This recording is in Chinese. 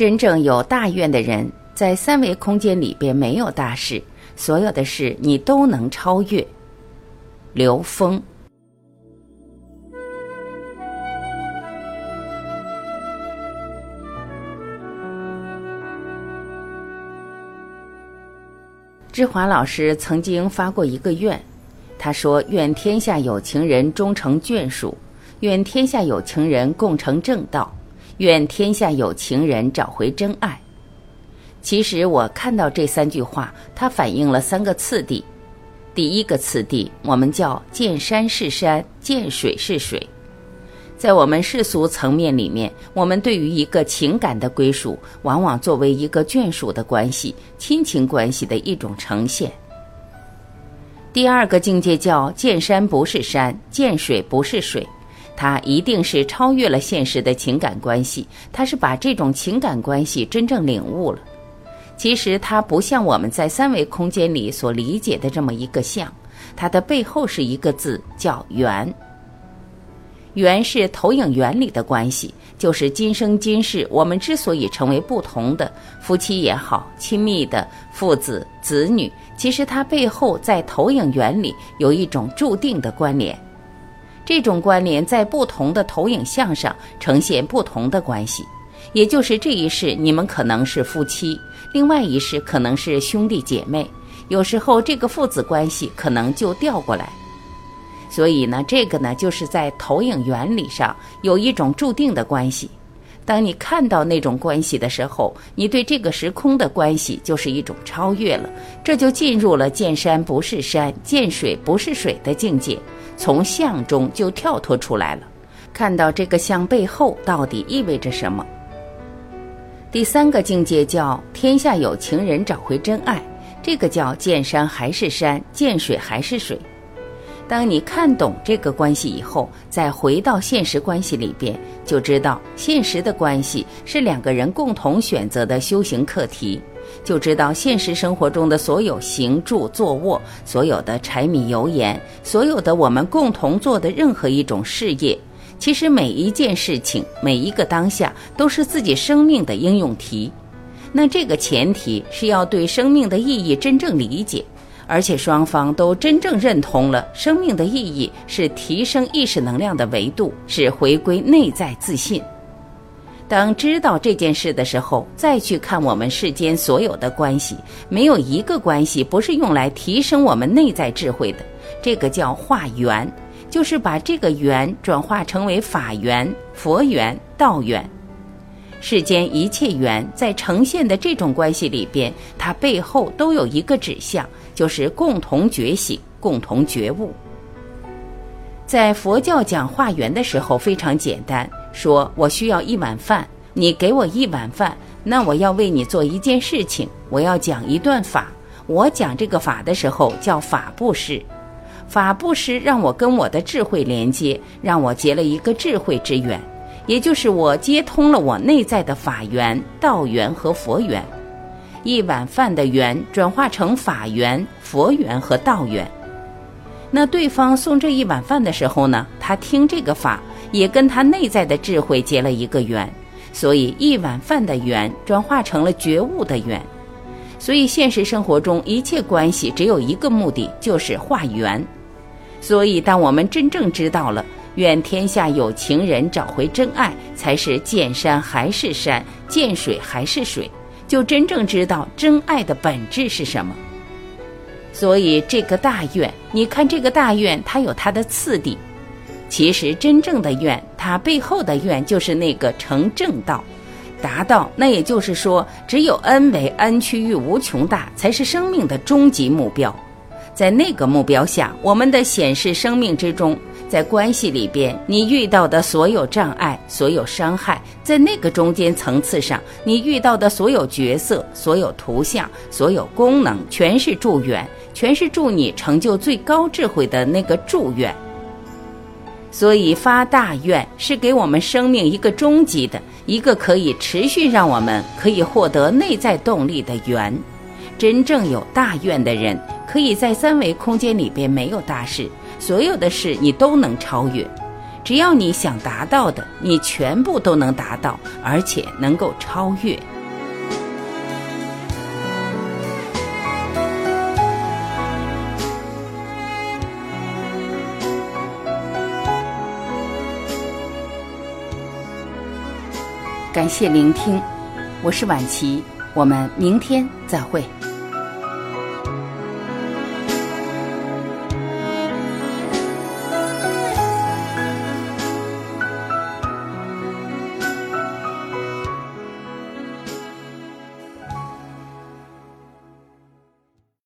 真正有大愿的人，在三维空间里边没有大事，所有的事你都能超越。刘峰。芝华老师曾经发过一个愿，他说愿天下有情人终成眷属，愿天下有情人共成正道，愿天下有情人找回真爱。其实我看到这三句话，它反映了三个次第。第一个次第，我们叫见山是山，见水是水。在我们世俗层面里面，我们对于一个情感的归属，往往作为一个眷属的关系、亲情关系的一种呈现。第二个境界叫见山不是山，见水不是水，它一定是超越了现实的情感关系，它是把这种情感关系真正领悟了。其实它不像我们在三维空间里所理解的这么一个像，它的背后是一个字叫缘。缘是投影原理的关系，就是今生今世我们之所以成为不同的夫妻也好，亲密的父子子女，其实它背后在投影原理有一种注定的关联。这种关联在不同的投影像上呈现不同的关系，也就是这一世你们可能是夫妻，另外一世可能是兄弟姐妹，有时候这个父子关系可能就调过来。所以呢，这个呢就是在投影原理上有一种注定的关系。当你看到那种关系的时候，你对这个时空的关系就是一种超越了，这就进入了见山不是山，见水不是水的境界，从相中就跳脱出来了，看到这个相背后到底意味着什么。第三个境界叫天下有情人找回真爱，这个叫见山还是山，见水还是水。当你看懂这个关系以后，再回到现实关系里边，就知道现实的关系是两个人共同选择的修行课题，就知道现实生活中的所有行住坐卧，所有的柴米油盐，所有的我们共同做的任何一种事业，其实每一件事情，每一个当下都是自己生命的应用题。那这个前提是要对生命的意义真正理解，而且双方都真正认同了生命的意义是提升意识能量的维度，是回归内在自信。当知道这件事的时候，再去看我们世间所有的关系，没有一个关系不是用来提升我们内在智慧的。这个叫化缘，就是把这个缘转化成为法缘、佛缘、道缘。世间一切缘在呈现的这种关系里边，它背后都有一个指向，就是共同觉醒，共同觉悟。在佛教讲化缘的时候非常简单，说我需要一碗饭，你给我一碗饭，那我要为你做一件事情，我要讲一段法。我讲这个法的时候叫法布施，法布施让我跟我的智慧连接，让我结了一个智慧之缘，也就是我接通了我内在的法缘、道缘和佛缘。一碗饭的缘转化成法缘、佛缘和道缘。那对方送这一碗饭的时候呢，他听这个法，也跟他内在的智慧结了一个缘，所以一碗饭的缘转化成了觉悟的缘。所以现实生活中一切关系只有一个目的，就是化缘。所以当我们真正知道了愿天下有情人找回真爱，才是见山还是山，见水还是水，就真正知道真爱的本质是什么。所以这个大愿，你看这个大愿它有它的次第，其实真正的愿，它背后的愿就是那个成正道达到。那也就是说，只有n为n趋于无穷大，才是生命的终极目标。在那个目标下，我们的显示生命之中，在关系里边你遇到的所有障碍、所有伤害，在那个中间层次上你遇到的所有角色、所有图像、所有功能，全是助缘，全是助你成就最高智慧的那个助缘。所以发大愿是给我们生命一个终极的、一个可以持续让我们可以获得内在动力的缘。真正有大愿的人，可以在三维空间里边没有大事，所有的事你都能超越。只要你想达到的，你全部都能达到，而且能够超越。感谢聆听，我是婉琪，我们明天再会。